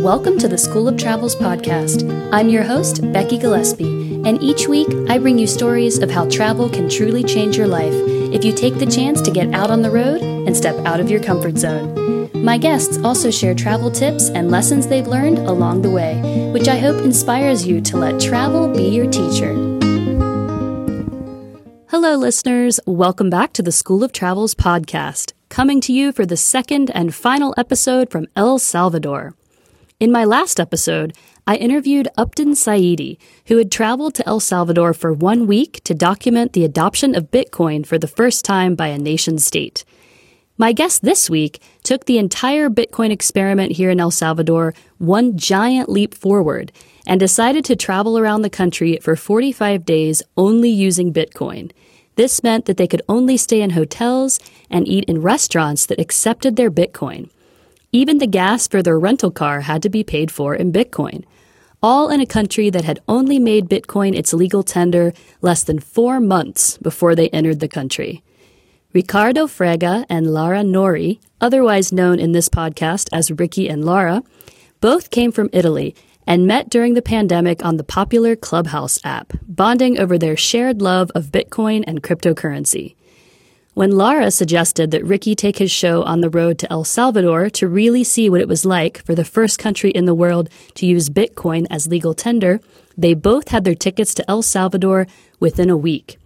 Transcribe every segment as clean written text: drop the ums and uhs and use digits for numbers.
Welcome to the School of Travels podcast. I'm your host, Becky Gillespie, and each week I bring you stories of how travel can truly change your life if you take the chance to get out on the road and step out of your comfort zone. My guests also share travel tips and lessons they've learned along the way, which I hope inspires you to let travel be your teacher. Hello, listeners. Welcome back to the School of Travels podcast, coming to you for the second and final episode from El Salvador. In my last episode, I interviewed Upton Saidi, who had traveled to El Salvador for 1 week to document the adoption of Bitcoin for the first time by a nation state. My guest this week took the entire Bitcoin experiment here in El Salvador one giant leap forward and decided to travel around the country for 45 days only using Bitcoin. This meant that they could only stay in hotels and eat in restaurants that accepted their Bitcoin. Even the gas for their rental car had to be paid for in Bitcoin, all in a country that had only made Bitcoin its legal tender less than 4 months before they entered the country. Riccardo Frega and Laura Nori, otherwise known in this podcast as Ricky and Laura, both came from Italy and met during the pandemic on the popular Clubhouse app, bonding over their shared love of Bitcoin and cryptocurrency. When Laura suggested that Ricky take his show on the road to El Salvador to really see what it was like for the first country in the world to use Bitcoin as legal tender, they both had their tickets to El Salvador within a week.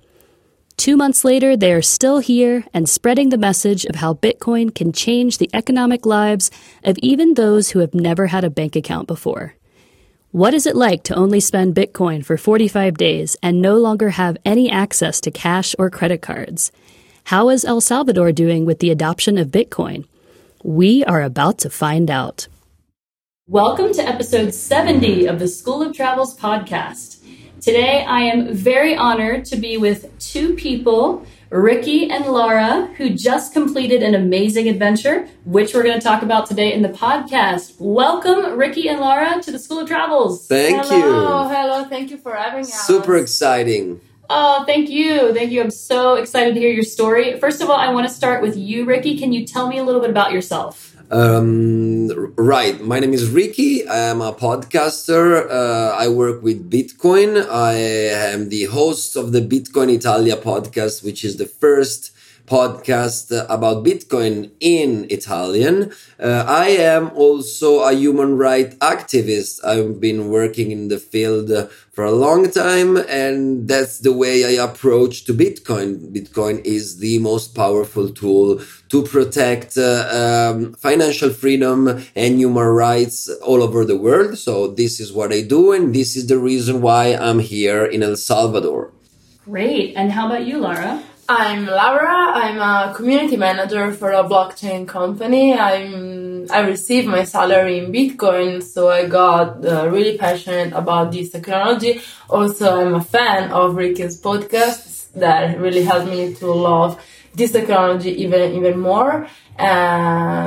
2 months later, they are still here and spreading the message of how Bitcoin can change the economic lives of even those who have never had a bank account before. What is it like to only spend Bitcoin for 45 days and no longer have any access to cash or credit cards? How is El Salvador doing with the adoption of Bitcoin? We are about to find out. Welcome to episode 70 of the School of Travels podcast. Today, I am very honored to be with two people, Ricky and Laura, who just completed an amazing adventure, which we're going to talk about today in the podcast. Welcome, Ricky and Laura, to the School of Travels. Hello, thank you for having us. Super exciting. Oh, thank you. I'm so excited to hear your story. First of all, I want to start with you, Ricky. Can you tell me a little bit about yourself? Right. My name is Ricky. I am a podcaster. I work with Bitcoin. I am the host of the Bitcoin Italia podcast, which is the first podcast about Bitcoin in Italian. I am also a human rights activist. I've been working in the field for a long time, and that's the way I approach to Bitcoin. Bitcoin is the most powerful tool to protect financial freedom and human rights all over the world. So this is what I do, and this is the reason why I'm here in El Salvador. Great. And how about you, Laura? I'm Laura. I'm a community manager for a blockchain company. I received my salary in Bitcoin, so I got really passionate about this technology. Also, I'm a fan of Ricky's podcasts that really helped me to love this technology even more.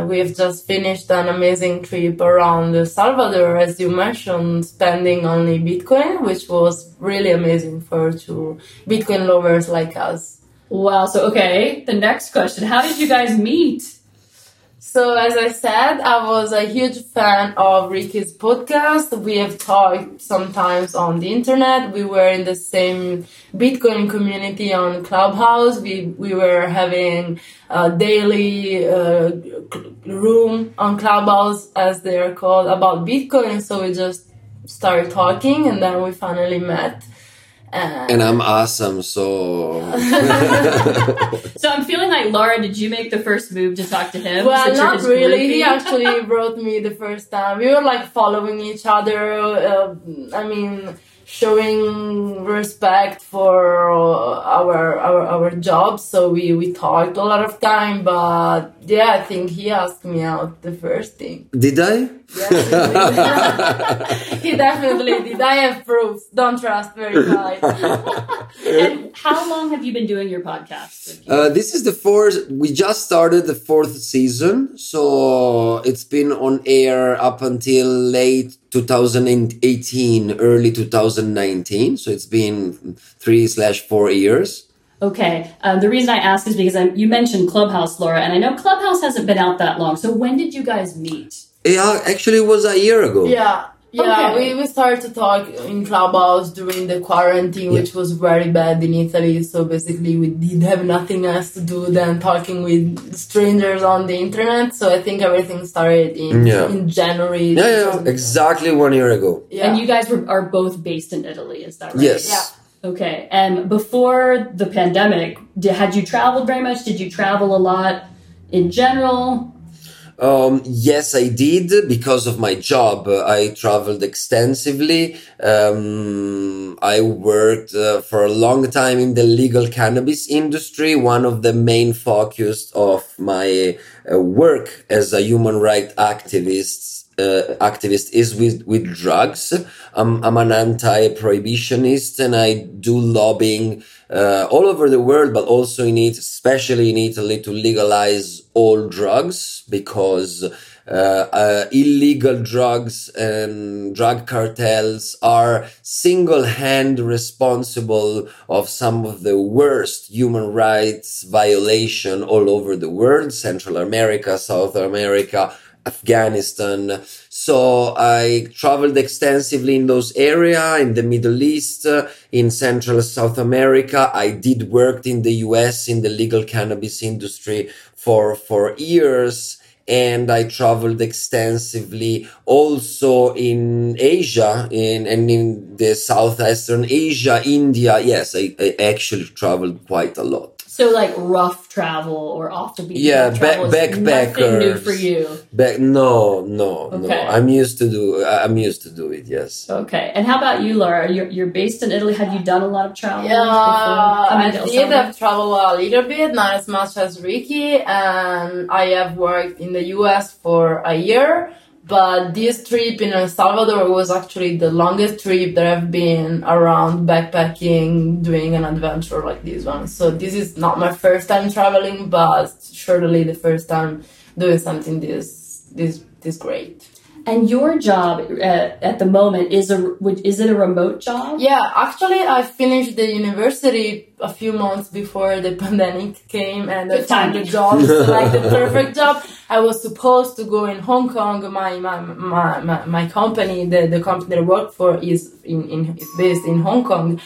We've just finished an amazing trip around El Salvador, as you mentioned, spending only Bitcoin, which was really amazing for two Bitcoin lovers like us. Wow. So, okay, the next question. How did you guys meet? So, as I said, I was a huge fan of Ricky's podcast. We have talked sometimes on the internet. We were in the same Bitcoin community on Clubhouse. We were having a daily room on Clubhouse, as they are called, about Bitcoin. So, we just started talking and then we finally met. And I'm awesome, so... So I'm feeling like, Laura, did you make the first move to talk to him? Well, not really. He actually wrote me the first time. We were, like, following each other. Showing respect for our job. So we talked a lot of time, but yeah, I think he asked me out the first thing. Did I? Yeah, he definitely did. I have proofs. Don't trust verify. And how long have you been doing your podcast? This is the fourth. We just started the fourth season. So it's been on air up until late 2018, early 2019. So it's been 3/4 years. Okay. The reason I asked is because you mentioned Clubhouse, Laura, and I know Clubhouse hasn't been out that long. So when did you guys meet? Yeah, actually it was a year ago. Yeah, okay. we started to talk in Clubhouse during the quarantine, which was very bad in Italy. So basically we did have nothing else to do than talking with strangers on the internet. So I think everything started in January. Yeah, exactly 1 year ago. Yeah. And you guys are both based in Italy, is that right? Yes. Yeah. Okay. And before the pandemic, had you traveled very much? Did you travel a lot in general? Yes, I did. Because of my job, I traveled extensively. I worked for a long time in the legal cannabis industry, one of the main focus of my work as a human rights activist is with drugs. I'm an anti-prohibitionist, and I do lobbying all over the world, but also especially in Italy, to legalize all drugs, because illegal drugs and drug cartels are single-handedly responsible of some of the worst human rights violation all over the world, Central America, South America, Afghanistan. So I traveled extensively in those areas, in the Middle East, in Central South America. I did work in the US in the legal cannabis industry for years. And I traveled extensively also in Asia and in the Southeastern Asia, India. Yes, I actually traveled quite a lot. So like rough travel or off the beach. Yeah, backpackers. New for you. No. I'm used to do it. Yes. Okay. And how about you, Laura? You're based in Italy. Have you done a lot of travel? Yeah, I've traveled a little bit, not as much as Ricky, and I have worked in the U.S. for a year. But this trip in El Salvador was actually the longest trip that I've been around backpacking, doing an adventure like this one. So this is not my first time traveling, but surely the first time doing something this great. And your job at the moment is it a remote job? Yeah, actually, I finished the university a few months before the pandemic came, and I found the job, like the perfect job. I was supposed to go in Hong Kong. My company, the company that I work for, is based in Hong Kong.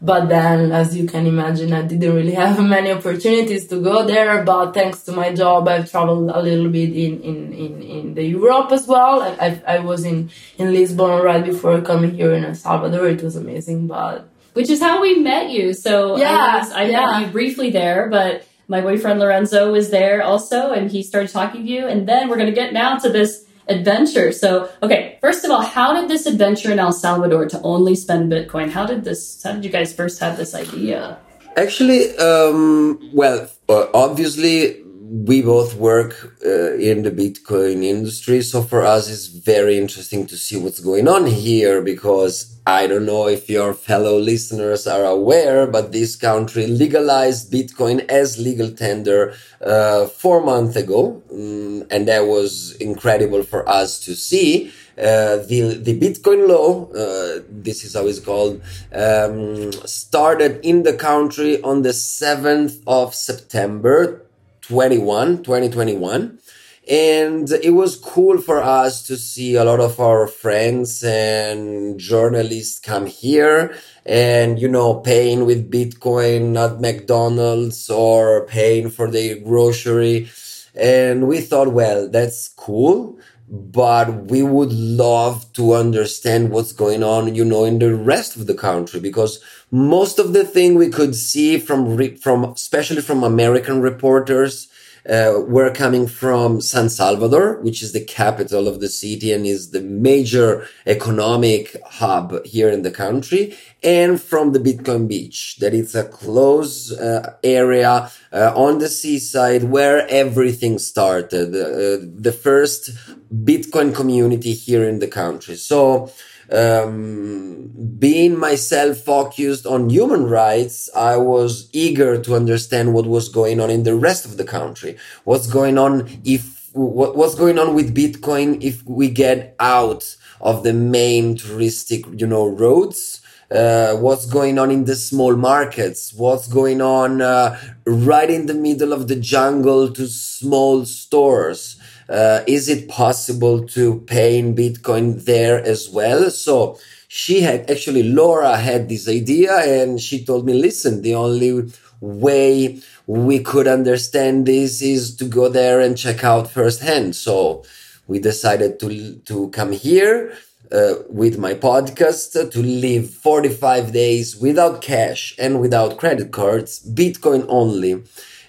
But then, as you can imagine, I didn't really have many opportunities to go there. But thanks to my job, I've traveled a little bit in the Europe as well. I was in Lisbon right before coming here in El Salvador. It was amazing, which is how we met you. So yeah, I met you briefly there, but my boyfriend Lorenzo was there also, and he started talking to you. And then we're going to get now to this adventure. So, okay, first of all, how did this adventure in El Salvador to only spend Bitcoin? How did you guys first have this idea? Actually, obviously, we both work in the Bitcoin industry. So for us, it's very interesting to see what's going on here, because I don't know if your fellow listeners are aware, but this country legalized Bitcoin as legal tender 4 months ago. And that was incredible for us to see. The Bitcoin law, this is how it's called, started in the country on the 7th of September, 2021. And it was cool for us to see a lot of our friends and journalists come here and, paying with Bitcoin at McDonald's or paying for the grocery. And we thought, well, that's cool, but we would love to understand what's going on, in the rest of the country, because most of the thing we could see especially from American reporters, we're coming from San Salvador, which is the capital of the city and is the major economic hub here in the country, and from the Bitcoin Beach, that it's a close area on the seaside where everything started, the first Bitcoin community here in the country. So being myself focused on human rights, I was eager to understand what was going on in the rest of the country. What's going on with Bitcoin if we get out of the main touristic, roads? what's going on in the small markets, what's going on right in the middle of the jungle to small stores. Is it possible to pay in Bitcoin there as well? So she had, actually Laura had this idea, and she told me, listen, the only way we could understand this is to go there and check out firsthand. So we decided to come here with my podcast, to live 45 days without cash and without credit cards, Bitcoin only,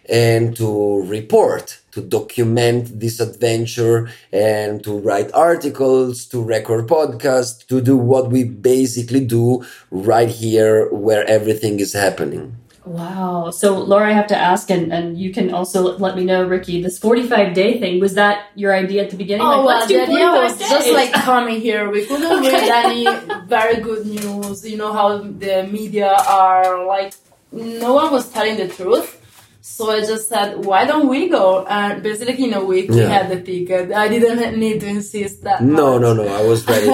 and to report, to document this adventure, and to write articles, to record podcasts, to do what we basically do right here where everything is happening. Wow. So Laura, I have to ask, and you can also let me know, Ricky, this 45-day thing, was that your idea at the beginning? Oh, like, well, the idea was just like coming here. We couldn't read any very good news. You know how the media are like, no one was telling the truth. So I just said, why don't we go? And basically in a week, we had the ticket. I didn't need to insist that much. No. I was ready.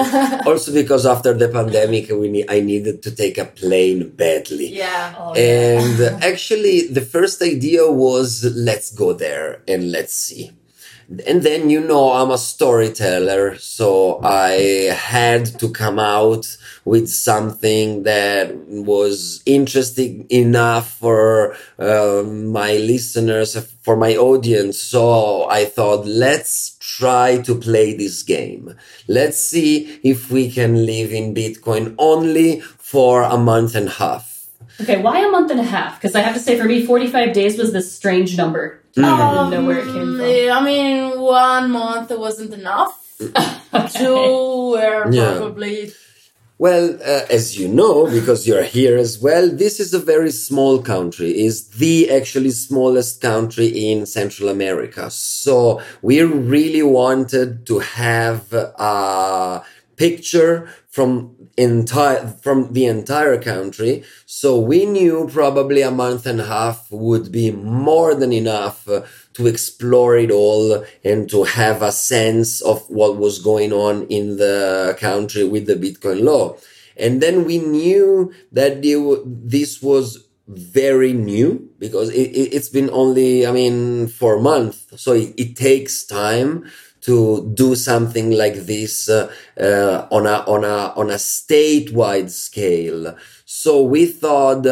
Also because after the pandemic, I needed to take a plane badly. Yeah. Oh, and actually, the first idea was, let's go there and let's see. And then, you know, I'm a storyteller, so I had to come out with something that was interesting enough for my listeners, for my audience. So I thought, let's try to play this game. Let's see if we can live in Bitcoin only for a month and a half. Okay, why a month and a half? Because I have to say, for me, 45 days was this strange number. I didn't know where it came from. I mean, 1 month wasn't enough. Okay. 2 were probably... Well, as you know, because you're here as well, this is a very small country. It's the actually smallest country in Central America. So we really wanted to have a picture from the entire country. So we knew probably a month and a half would be more than enough to explore it all and to have a sense of what was going on in the country with the Bitcoin law. And then we knew that this was very new because it's been only, 4 months. So it takes time to do something like this on a statewide scale. So we thought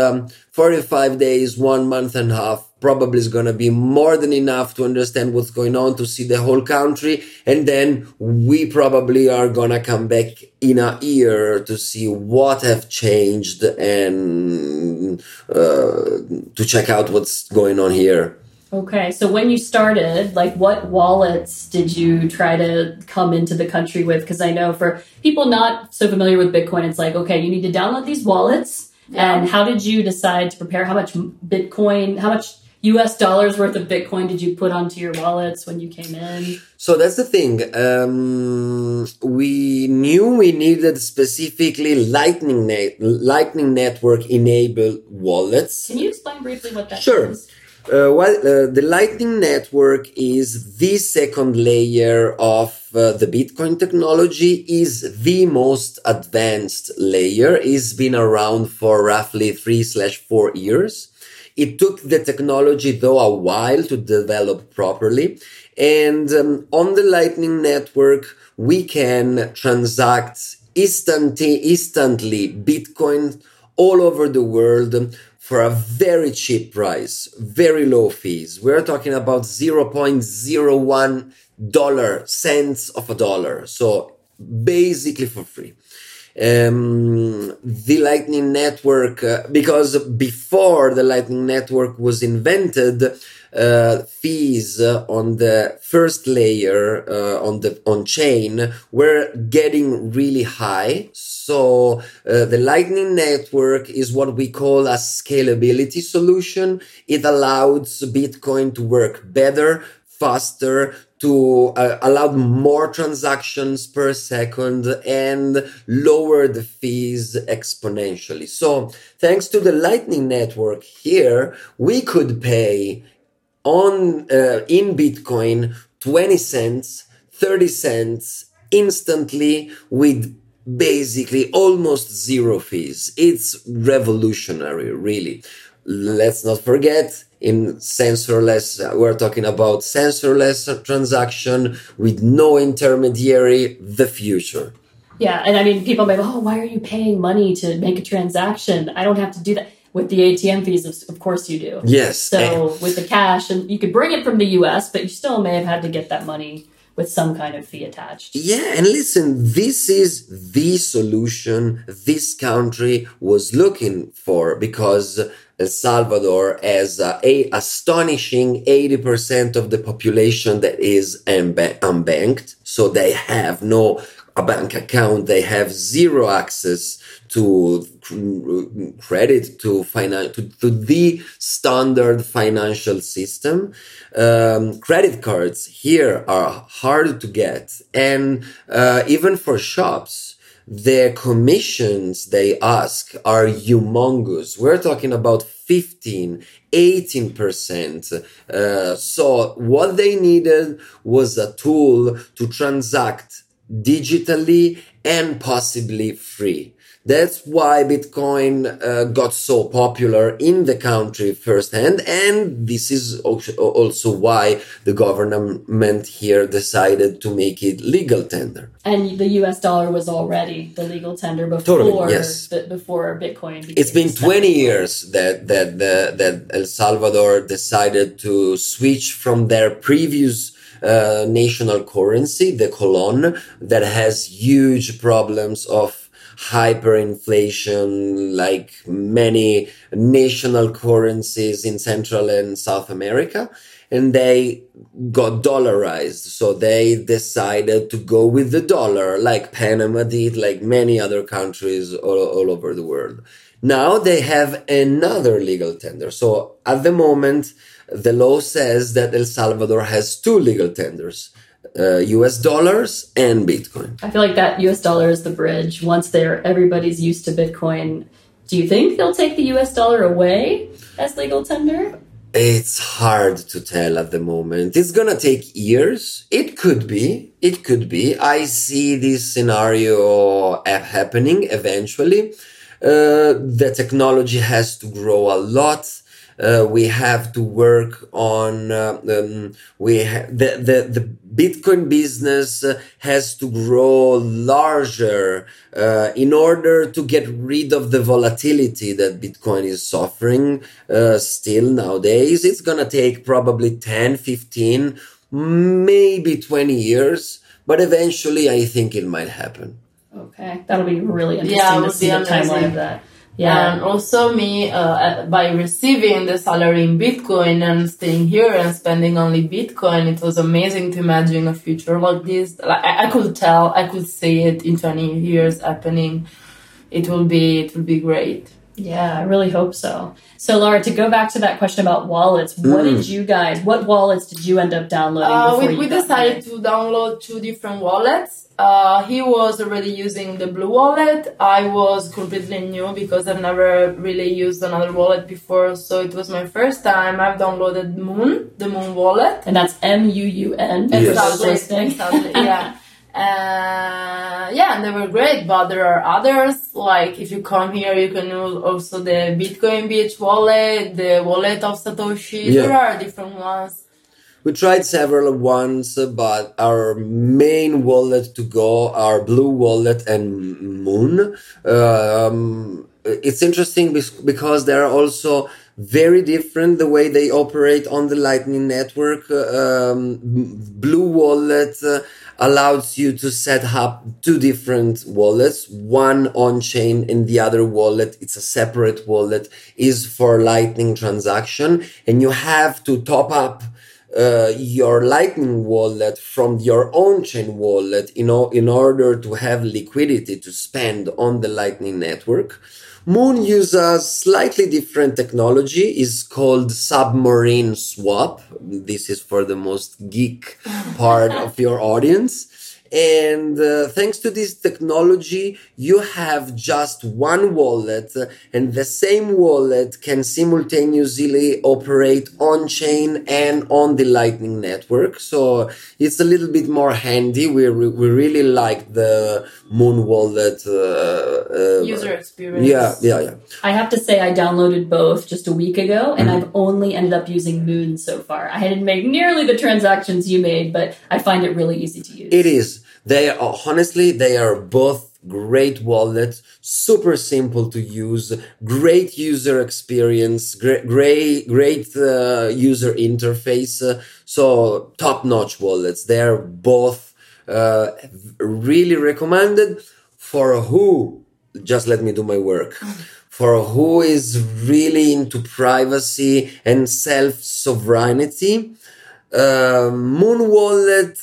45 days, 1 month and a half, probably is going to be more than enough to understand what's going on, to see the whole country. And then we probably are going to come back in a year to see what have changed and to check out what's going on here. Okay, so when you started, like, what wallets did you try to come into the country with? Because I know for people not so familiar with Bitcoin, it's like, okay, you need to download these wallets. Yeah. And how did you decide to prepare? How much US dollars worth of Bitcoin did you put onto your wallets when you came in? So that's the thing. We knew we needed specifically Lightning Network enabled wallets. Can you explain briefly what that is? Sure. The Lightning Network is the second layer of the Bitcoin technology, is the most advanced layer. It's been around for roughly 3/4 years. It took the technology, though, a while to develop properly. And on the Lightning Network, we can transact instantly Bitcoin all over the world for a very cheap price, very low fees. We're talking about $0.01 cents of a dollar. So basically for free. The Lightning Network, because before the Lightning Network was invented, fees on the first layer on chain were getting really high. So the Lightning Network is what we call a scalability solution. It allows Bitcoin to work better, faster, to allow more transactions per second and lower the fees exponentially. So thanks to the Lightning Network here, we could pay in Bitcoin 20 cents, 30 cents instantly with basically almost zero fees. It's revolutionary, really. Let's not forget, in sensorless, we're talking about sensorless transaction with no intermediary, the future. Yeah, and I mean, people may go, oh, why are you paying money to make a transaction? I don't have to do that. With the ATM fees, of course you do. Yes. So with the cash, and you could bring it from the US, but you still may have had to get that money with some kind of fee attached. Yeah, and listen, this is the solution this country was looking for, because El Salvador has a astonishing 80% of the population that is unbanked. So they have no a bank account, they have zero access to credit, to finance, to the standard financial system. Credit cards here are hard to get. And even for shops, the commissions they ask are humongous. We're talking about 15, 18%. So what they needed was a tool to transact digitally and possibly free. That's why Bitcoin got so popular in the country firsthand, and this is also why the government here decided to make it legal tender. And the US dollar was already the legal tender before, totally, yes. Before Bitcoin. It's been 20 years that El Salvador decided to switch from their previous national currency, the colon, that has huge problems of hyperinflation, like many national currencies in Central and South America. And they got dollarized. So they decided to go with the dollar, like Panama did, like many other countries all over the world. Now they have another legal tender. So at the moment, the law says that El Salvador has two legal tenders, US dollars and Bitcoin. I feel like that US dollar is the bridge. Once everybody's used to Bitcoin, do you think they'll take the US dollar away as legal tender? It's hard to tell at the moment. It's going to take years. It could be. I see this scenario happening eventually. The technology has to grow a lot. We have to work on the Bitcoin business has to grow larger in order to get rid of the volatility that Bitcoin is suffering still nowadays. It's going to take probably 10, 15, maybe 20 years, but eventually I think it might happen. Okay, that'll be really interesting to see the timeline of that. Yeah. And also me, by receiving the salary in Bitcoin and staying here and spending only Bitcoin, it was amazing to imagine a future like this. Like, I could see it in 20 years happening. It will be great. Yeah, I really hope so. So, Laura, to go back to that question about wallets, what wallets did you end up downloading? We decided to download two different wallets. He was already using the Blue Wallet. I was completely new because I've never really used another wallet before. So it was my first time. I've downloaded Muun, the Muun wallet. And that's MUUN. Exactly, yeah. And they were great, but there are others. Like, if you come here, you can use also the Bitcoin Beach wallet, the wallet of Satoshi. Yeah. There are different ones. We tried several ones, but our main wallet to go are Blue Wallet and Muun. It's interesting because there are also very different the way they operate on the Lightning Network. Blue Wallet allows you to set up two different wallets, one on-chain and the other wallet, it's a separate wallet, is for Lightning transaction. And you have to top up your Lightning wallet from your own chain wallet in order to have liquidity to spend on the Lightning Network. Muun uses a slightly different technology, is called submarine swap. This is for the most geek part of your audience. And thanks to this technology, you have just one wallet, and the same wallet can simultaneously operate on-chain and on the Lightning Network. So it's a little bit more handy. We really like the Muun wallet. User experience. Yeah. I have to say I downloaded both just a week ago, and I've only ended up using Muun so far. I didn't make nearly the transactions you made, but I find it really easy to use. It is. They are both great wallets, super simple to use, great user experience, great user interface. So top-notch wallets. They're both really recommended for who, just let me do my work, for who is really into privacy and self-sovereignty. Muun Wallet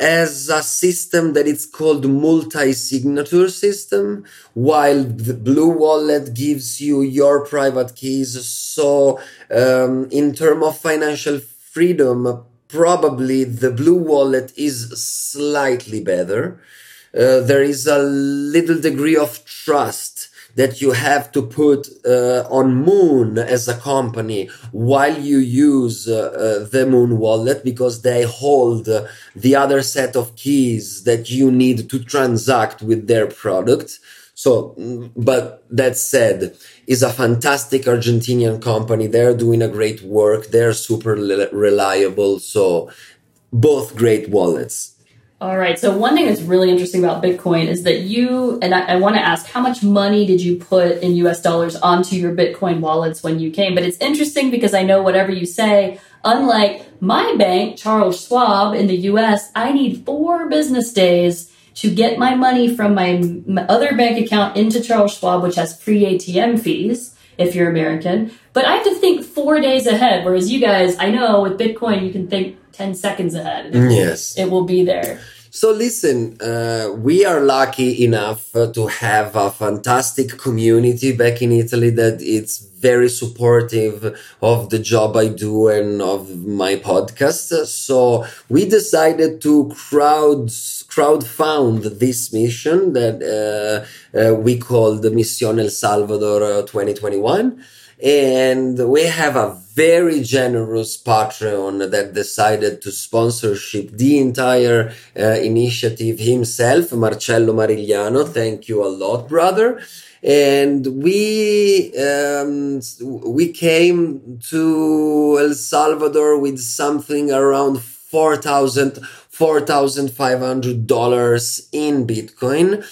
as a system that it's called multi-signature system, while the Blue Wallet gives you your private keys. So in terms of financial freedom, probably the Blue Wallet is slightly better. There is a little degree of trust that you have to put on Muun as a company while you use the Muun wallet, because they hold the other set of keys that you need to transact with their product. So, but that said, is a fantastic Argentinian company. They're doing a great work. They're super reliable. So both great wallets. All right. So one thing that's really interesting about Bitcoin is that you, and I want to ask, how much money did you put in US dollars onto your Bitcoin wallets when you came? But it's interesting because I know whatever you say, unlike my bank, Charles Schwab in the US, I need 4 business days to get my money from my other bank account into Charles Schwab, which has free ATM fees if you're American. But I have to think 4 days ahead, whereas you guys, I know with Bitcoin, you can think 10 seconds ahead. Yes. It will be there. So listen, we are lucky enough to have a fantastic community back in Italy that it's very supportive of the job I do and of my podcast. So we decided to crowdfund this mission that we called the Mission El Salvador 2021. And we have a very generous Patreon that decided to sponsorship the entire initiative himself, Marcello Marigliano. Thank you a lot, brother. And we came to El Salvador with something around $4,500 in Bitcoin.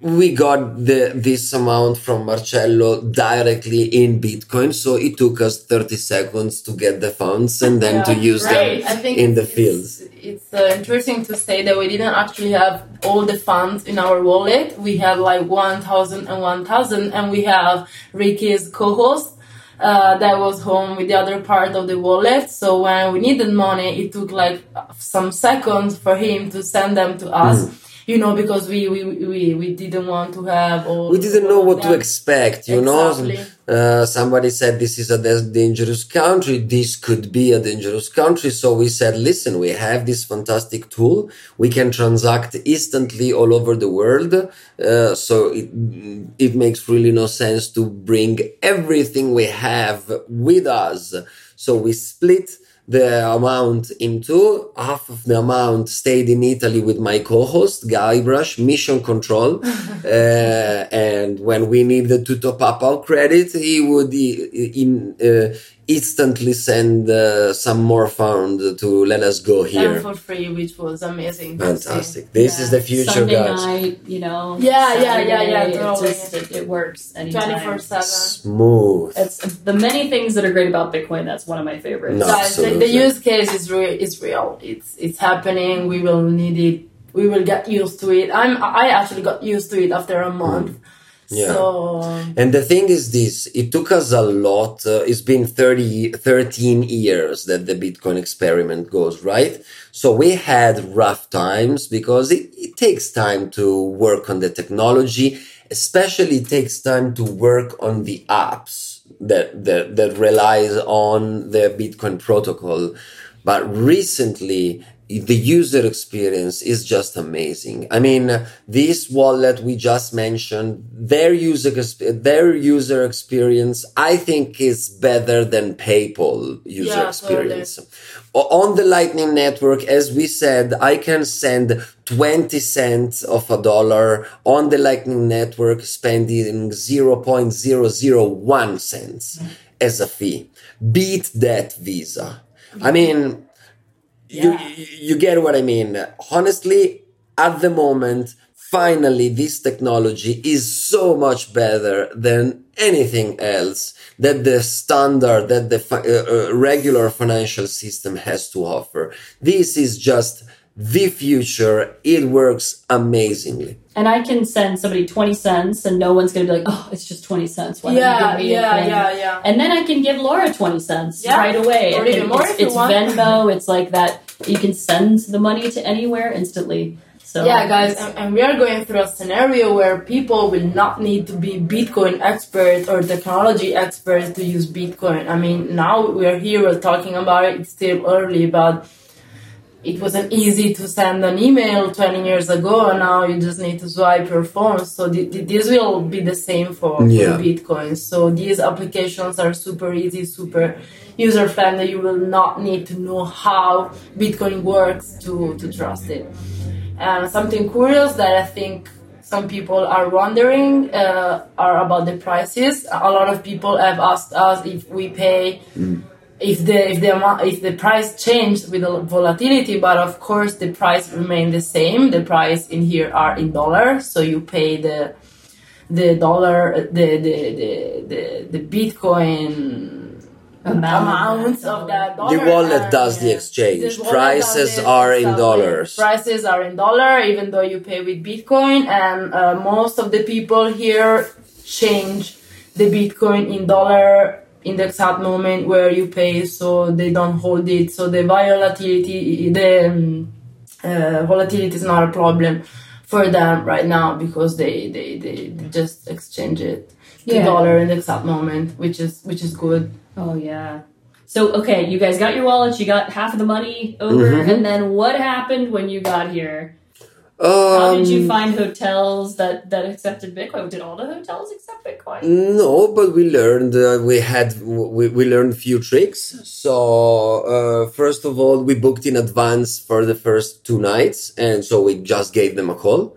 We got this amount from Marcello directly in Bitcoin. So it took us 30 seconds to get the funds and then to use them in the fields. It's interesting to say that we didn't actually have all the funds in our wallet. We had like 1,000 and we have Ricky's co-host that was home with the other part of the wallet. So when we needed money, it took like some seconds for him to send them to us. You know, because we didn't want to have all... We didn't know what to expect, you know. Somebody said this is a dangerous country. This could be a dangerous country. So we said, listen, we have this fantastic tool. We can transact instantly all over the world. So it makes really no sense to bring everything we have with us. So we split the amount in two. Half of the amount stayed in Italy with my co-host, Guybrush Mission Control. And when we needed to top up our credit, he would instantly send some more funds to let us go here. And for free, which was amazing. Fantastic. This is the future, Sunday guys. Sunday night, you know. Yeah. It works anytime. 24/7. Smooth. It's the many things that are great about Bitcoin. That's one of my favorites. No, absolutely. The use case is real. It's happening. We will need it. We will get used to it. I actually got used to it after a month. Yeah. So... And the thing is this, it took us a lot. It's been 13 years that the Bitcoin experiment goes, right? So we had rough times because it takes time to work on the technology, especially it takes time to work on the apps that relies on the Bitcoin protocol. But recently, the user experience is just amazing. I mean, this wallet we just mentioned, their user experience, I think, is better than PayPal user experience. Totally. On the Lightning Network, as we said, I can send 20 cents of a dollar on the Lightning Network, spending 0.001 cents as a fee. Beat that, Visa. I mean... You get what I mean. Honestly, at the moment, finally, this technology is so much better than anything else that the standard, that the regular financial system has to offer. This is just the future. It works amazingly. And I can send somebody 20 cents and no one's going to be like, oh, it's just 20 cents. Yeah. And then I can give Laura 20 cents right away. Or even more if you want. It's Venmo. It's like that. You can send the money to anywhere instantly. So yeah, guys. And we are going through a scenario where people will not need to be Bitcoin experts or technology experts to use Bitcoin. I mean, now we're here, we're talking about it. It's still early, but... it wasn't easy to send an email 20 years ago, and now you just need to swipe your phone. So this will be the same for Bitcoin. So these applications are super easy, super user-friendly. You will not need to know how Bitcoin works to trust it. Something curious that I think some people are wondering are about the prices. A lot of people have asked us if we pay... If the price changed with the volatility, but of course the price remained the same. The price in here are in dollars, so you pay the dollar the Bitcoin amount of that dollar. The wallet does the exchange. Prices are in dollars. Prices are in dollar, even though you pay with Bitcoin, and most of the people here change the Bitcoin in dollar in the exact moment where you pay, so they don't hold it. So the volatility, volatility is not a problem for them right now because they just exchange it to dollar in the exact moment, which is good. Oh yeah. So okay, you guys got your wallets, you got half of the money over, and then what happened when you got here? How did you find hotels that accepted Bitcoin? Did all the hotels accept Bitcoin? No, but we learned we learned few tricks. So first of all, we booked in advance for the first two nights, and so we just gave them a call,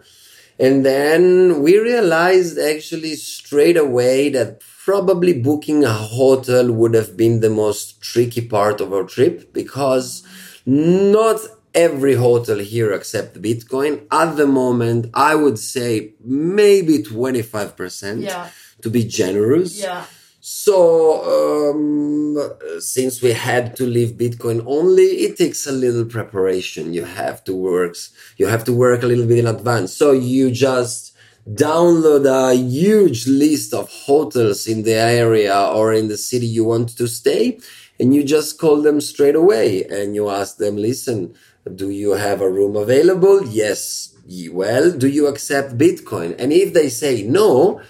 and then we realized actually straight away that probably booking a hotel would have been the most tricky part of our trip because not every hotel here accepts Bitcoin. At the moment, I would say maybe 25% to be generous. Yeah. So since we had to leave Bitcoin only, it takes a little preparation. You have to work a little bit in advance. So you just download a huge list of hotels in the area or in the city you want to stay, and you just call them straight away and you ask them, listen, do you have a room available? Yes. Well, do you accept Bitcoin? And if they say no,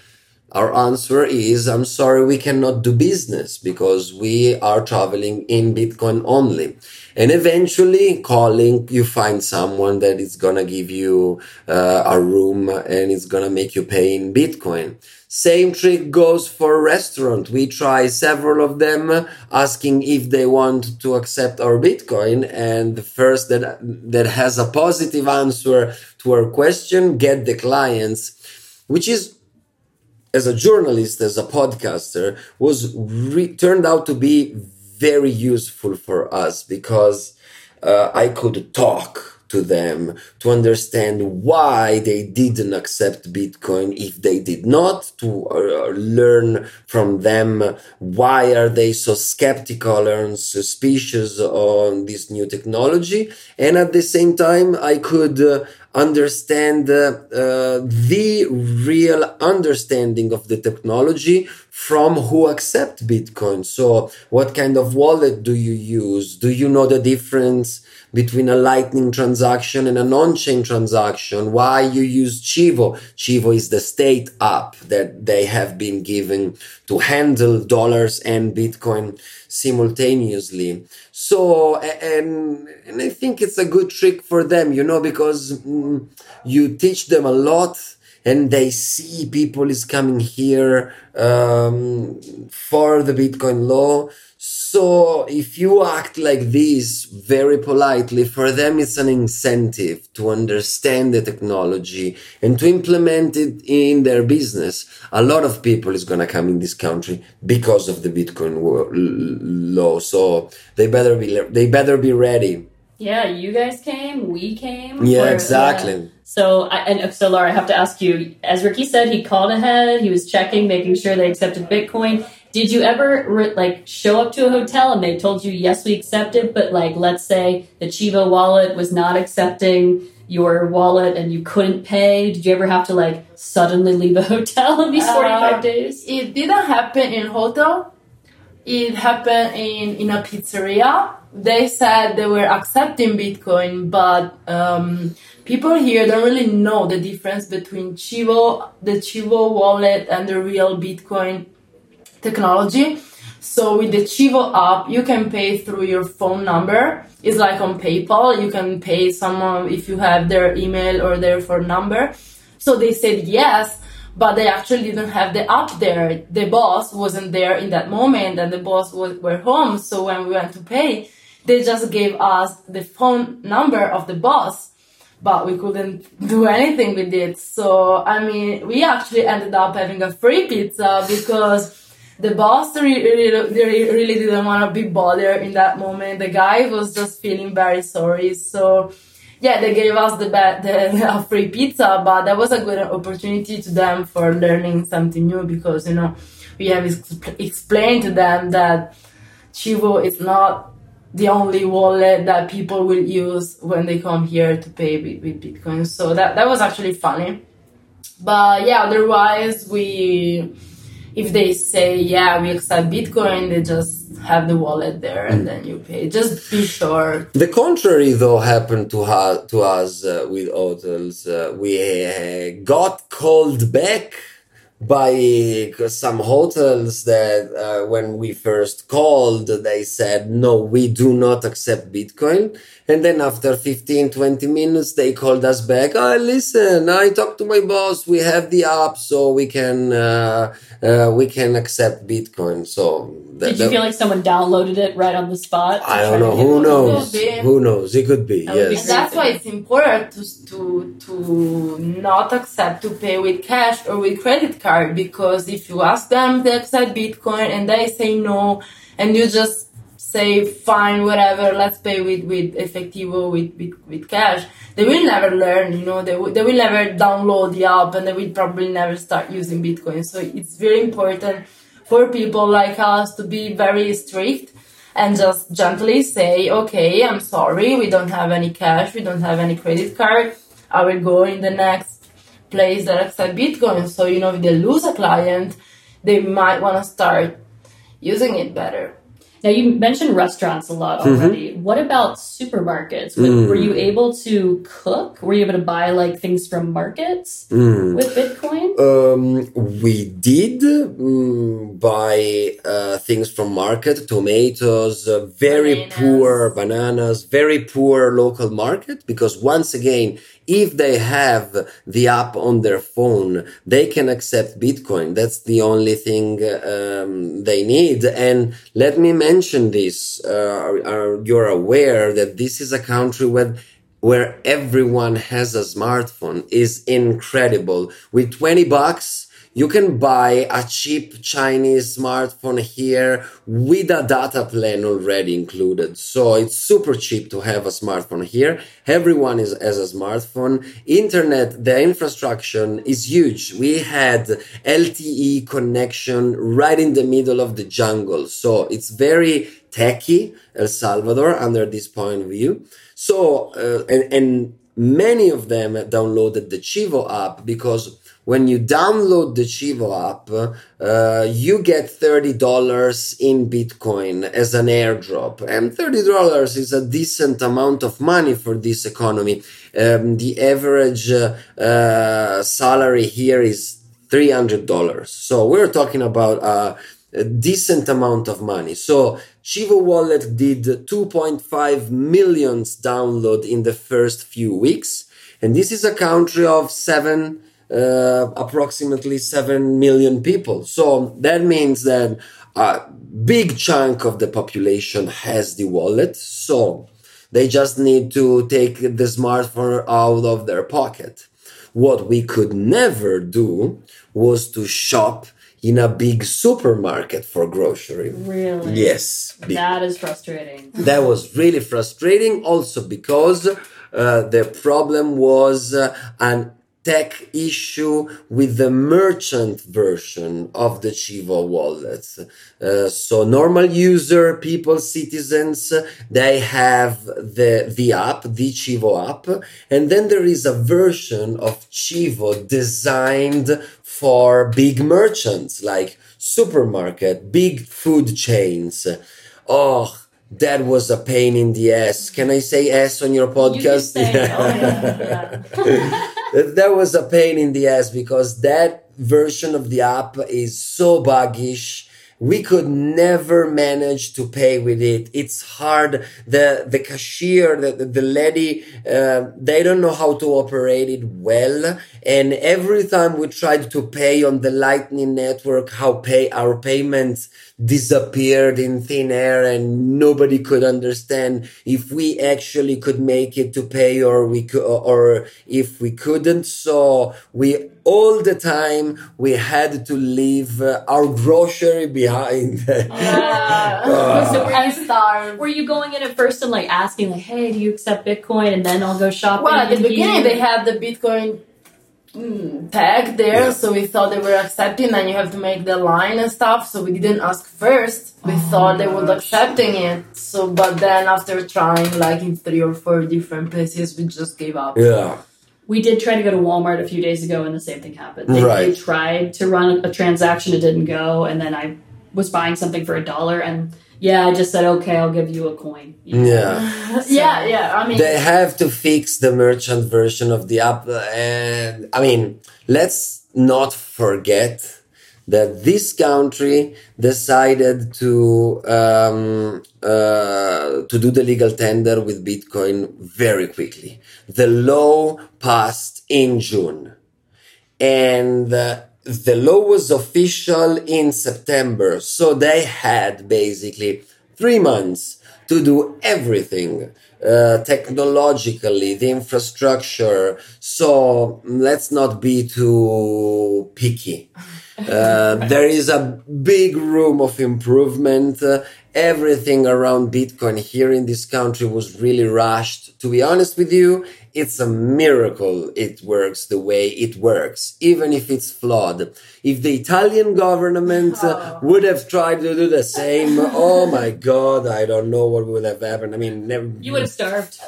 our answer is, I'm sorry, we cannot do business because we are traveling in Bitcoin only. And eventually calling, you find someone that is going to give you a room and it's going to make you pay in Bitcoin. Same trick goes for restaurant. We try several of them asking if they want to accept our Bitcoin. And the first that has a positive answer to our question, get the clients, which is, as a journalist, as a podcaster, turned out to be very useful for us because I could talk to them to understand why they didn't accept Bitcoin if they did not, to learn from them why are they so skeptical and suspicious on this new technology. And at the same time, I could understand the real understanding of the technology from who accept Bitcoin. So what kind of wallet do you use? Do you know the difference between a Lightning transaction and an on-chain transaction, why you use Chivo. Chivo is the state app that they have been given to handle dollars and Bitcoin simultaneously. So, and I think it's a good trick for them, you know, because you teach them a lot. And they see people is coming here for the Bitcoin law. So if you act like this very politely, for them it's an incentive to understand the technology and to implement it in their business. A lot of people is going to come in this country because of the Bitcoin law. So they better be ready. Yeah, you guys came, we came. Yeah, exactly. Yeah. So, so Laura, I have to ask you, as Ricky said, he called ahead, he was checking, making sure they accepted Bitcoin. Did you ever show up to a hotel and they told you, yes, we accept it, but let's say the Chivo wallet was not accepting your wallet and you couldn't pay? Did you ever have to suddenly leave a hotel in these 45 days? It didn't happen in a hotel. It happened in a pizzeria. They said they were accepting Bitcoin, but people here don't really know the difference between Chivo, the Chivo wallet, and the real Bitcoin technology. So with the Chivo app, you can pay through your phone number. It's like on PayPal. You can pay someone if you have their email or their phone number. So they said yes, but they actually didn't have the app there. The boss wasn't there in that moment, and the boss were home. So when we went to pay, they just gave us the phone number of the boss, but we couldn't do anything with it. So, I mean, we actually ended up having a free pizza because the boss really didn't want to be bothered in that moment. The guy was just feeling very sorry. So, yeah, they gave us a free pizza, but that was a good opportunity to them for learning something new because, you know, we have explained to them that Chivo is not the only wallet that people will use when they come here to pay with Bitcoin. So that was actually funny. But yeah, otherwise, if they say, yeah, we accept Bitcoin, they just have the wallet there and then you pay. Just be sure. The contrary, though, happened to us with hotels. We got called back by some hotels that when we first called, they said, no, we do not accept Bitcoin. And then after 15, 20 minutes, they called us back. Oh, listen, I talked to my boss. We have the app, so we can accept Bitcoin. So did you feel like someone downloaded it right on the spot? I don't know. Who knows? Who knows? It could be. Yes. That's why it's important to not accept to pay with cash or with credit card, because if you ask them, they accept Bitcoin and they say no, and you just say, fine, whatever, let's pay with Efectivo, with cash, they will never learn, you know, they will never download the app and they will probably never start using Bitcoin. So it's very important for people like us to be very strict and just gently say, okay, I'm sorry, we don't have any cash, we don't have any credit card, I will go in the next place that accepts Bitcoin. So, you know, if they lose a client, they might want to start using it better. Now, you mentioned restaurants a lot already. Mm-hmm. What about supermarkets? Were you able to cook? Were you able to buy things from markets with Bitcoin? We did buy things from market, tomatoes, bananas, very poor local market, because once again, if they have the app on their phone, they can accept Bitcoin. That's the only thing they need. And let me mention this. You're aware that this is a country where everyone has a smartphone. It's incredible. With $20, you can buy a cheap Chinese smartphone here with a data plan already included. So it's super cheap to have a smartphone here. Everyone has a smartphone. Internet, the infrastructure is huge. We had LTE connection right in the middle of the jungle. So it's very techy, El Salvador, under this point of view. So, and many of them downloaded the Chivo app because When you download the Chivo app, you get $30 in Bitcoin as an airdrop. And $30 is a decent amount of money for this economy. The average salary here is $300. So we're talking about a decent amount of money. So Chivo Wallet did 2.5 million downloads in the first few weeks. And this is a country of approximately 7 million people. So that means that a big chunk of the population has the wallet. So they just need to take the smartphone out of their pocket. What we could never do was to shop in a big supermarket for grocery. Really? Yes. That is frustrating. That was really frustrating also because the problem was an tech issue with the merchant version of the Chivo wallet. So normal user, people, citizens, they have the app, the Chivo app. And then there is a version of Chivo designed for big merchants like supermarket, big food chains. Oh, that was a pain in the ass. Can I say ass on your podcast? You can say. That was a pain in the ass because that version of the app is so buggish. We could never manage to pay with it. It's hard. The cashier, the lady, they don't know how to operate it well. And every time we tried to pay on the Lightning Network, our payments disappeared in thin air and nobody could understand if we actually could make it to pay or if we couldn't. So we all the time we had to leave our grocery behind. So were you going in at first and like asking like, hey, do you accept Bitcoin? And then I'll go shopping. Well, at the beginning they have the Bitcoin tag there, so we thought they were accepting, and you have to make the line and stuff, so we didn't ask first. We thought they would accepting it, so but then after trying like in 3 or 4 different places, we just gave up. Yeah. We did try to go to Walmart a few days ago and the same thing happened. They tried to run a transaction, it didn't go, and then I was buying something for $1 and yeah, I just said, okay, I'll give you a coin. Yeah. So, yeah. I mean, they have to fix the merchant version of the app. And I mean, let's not forget that this country decided to do the legal tender with Bitcoin very quickly. The law passed in June. And the law was official in September, so they had basically 3 months to do everything technologically, the infrastructure. So let's not be too picky. There is a big room of improvement. Everything around Bitcoin here in this country was really rushed. To be honest with you, it's a miracle it works the way it works, even if it's flawed. If the Italian government would have tried to do the same, oh my God, I don't know what would have happened. I mean, you would have starved.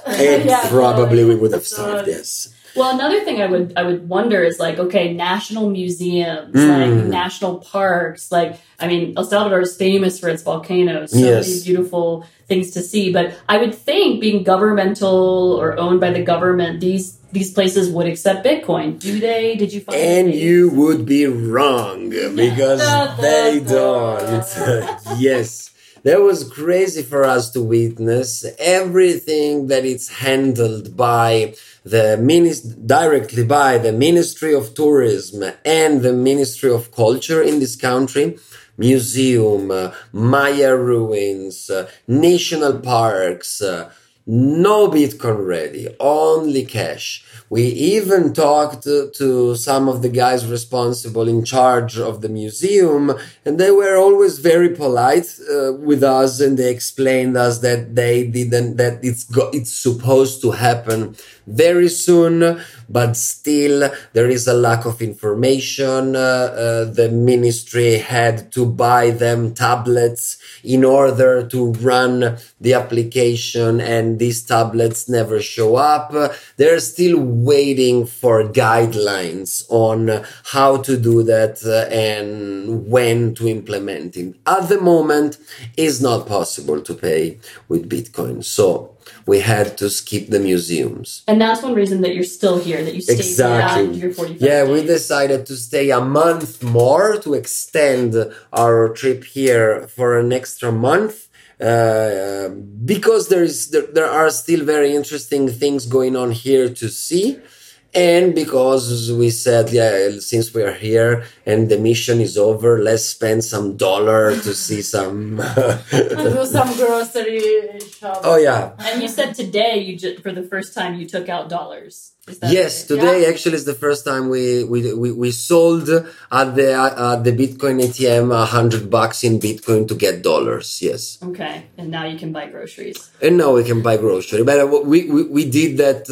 Probably we would have starved, yes. Well, another thing I would wonder is like, okay, national museums, like national parks, like, I mean, El Salvador is famous for its volcanoes, so many beautiful things to see. But I would think being governmental or owned by the government, these places would accept Bitcoin. Do they? Did you find And you would be wrong because they don't. Yes. That was crazy for us to witness everything that it's handled by the directly by the Ministry of Tourism and the Ministry of Culture in this country. Museum, Maya ruins, national parks, no Bitcoin ready, only cash. We even talked to some of the guys responsible in charge of the museum, and they were always very polite with us, and they explained us that it's supposed to happen very soon. but still there is a lack of information. The ministry had to buy them tablets in order to run the application, and these tablets never show up. They're still waiting for guidelines on how to do that and when to implement it. At the moment, it's not possible to pay with Bitcoin. So we had to skip the museums. And that's one reason that you're still here, that you stayed beyond your 45 days. We decided to stay a month more to extend our trip here for an extra month. Because there are still very interesting things going on here to see, and because we said, since we are here and the mission is over, let's spend some dollar to see some do some grocery shop. Oh yeah! And you said today for the first time you took out dollars. Yes, today actually is the first time we sold at the Bitcoin ATM $100 in Bitcoin to get dollars. Yes. Okay, and now you can buy groceries. And now we can buy groceries. But we did that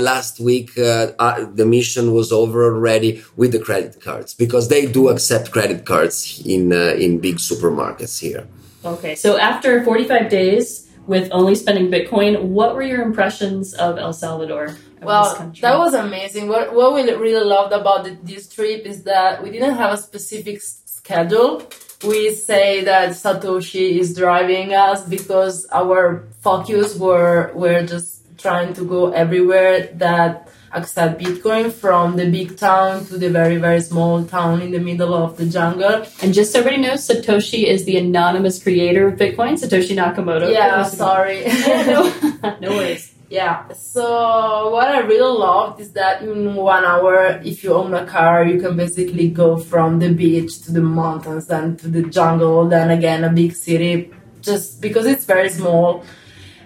last week. The mission was over already with the credit cards, because they do accept credit cards in big supermarkets here. Okay, so after 45 days with only spending Bitcoin, what were your impressions of El Salvador? Well, that was amazing. What we really loved about this trip is that we didn't have a specific schedule. We say that Satoshi is driving us because our focus were just trying to go everywhere that accept Bitcoin, from the big town to the very, very small town in the middle of the jungle. And just so everybody knows, Satoshi is the anonymous creator of Bitcoin, Satoshi Nakamoto. Yeah, sorry. No worries. Yeah, so what I really loved is that in 1 hour, if you own a car, you can basically go from the beach to the mountains, then to the jungle, then again a big city, just because it's very small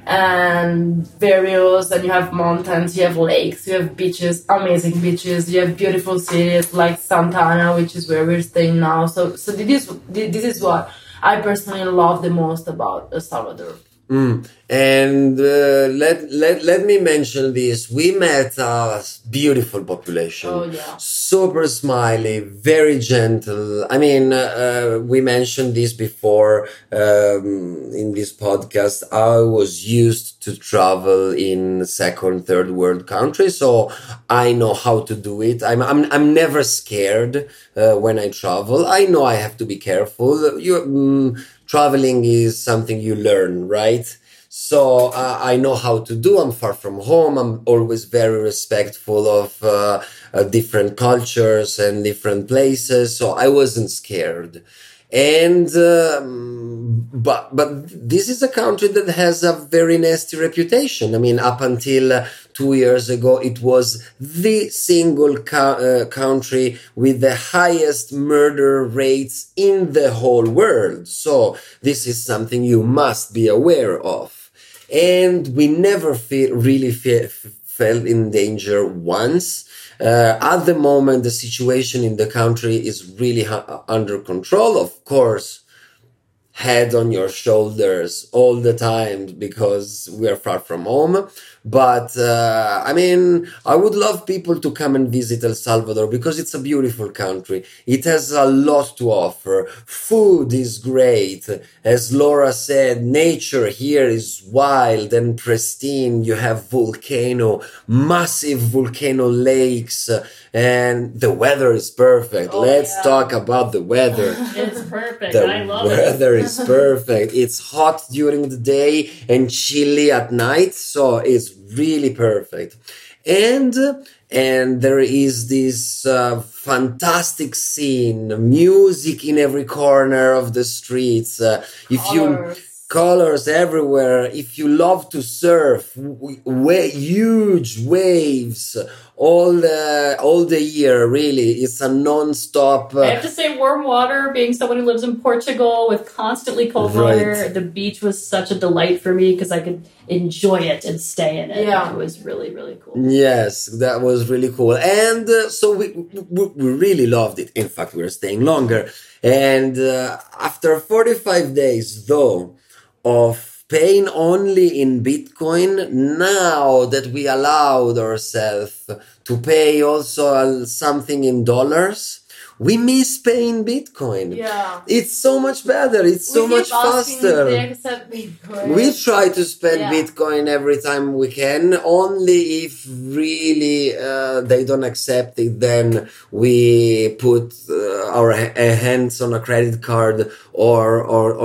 and various, and you have mountains, you have lakes, you have beaches, amazing beaches, you have beautiful cities like Santa Ana, which is where we're staying now. So this is what I personally love the most about El Salvador. And let me mention this. We met a beautiful population. Oh, yeah. Super smiley, very gentle. I mean, we mentioned this before in this podcast. I was used to travel in second, third world countries, so I know how to do it. I'm never scared when I travel. I know I have to be careful. Traveling is something you learn, right? So I know how to do. I'm far from home. I'm always very respectful of different cultures and different places. So I wasn't scared. And but this is a country that has a very nasty reputation. I mean, up until 2 years ago, it was the single country with the highest murder rates in the whole world. So this is something you must be aware of. And we never felt in danger once. At the moment, the situation in the country is really under control. Of course, head on your shoulders all the time because we are far from home. But, I mean, I would love people to come and visit El Salvador because it's a beautiful country. It has a lot to offer. Food is great. As Laura said, nature here is wild and pristine. You have massive volcano lakes, and the weather is perfect. Let's talk about the weather. It's perfect. The weather is perfect. It's hot during the day and chilly at night. So it's really perfect. And there is this fantastic scene, music in every corner of the streets. Colors everywhere. If you love to surf, huge waves all the year, really. It's a non-stop. I have to say, warm water, being someone who lives in Portugal with constantly cold water, the beach was such a delight for me because I could enjoy it and stay in it. Yeah. It was really, really cool. Yes, that was really cool. And so we really loved it. In fact, we were staying longer. And after 45 days, though, of paying only in Bitcoin, now that we allowed ourselves to pay also something in dollars, we miss paying Bitcoin. Yeah. It's so much better. It's so much faster. We try to spend Bitcoin every time we can. Only if really they don't accept it, then we put our hands on a credit card or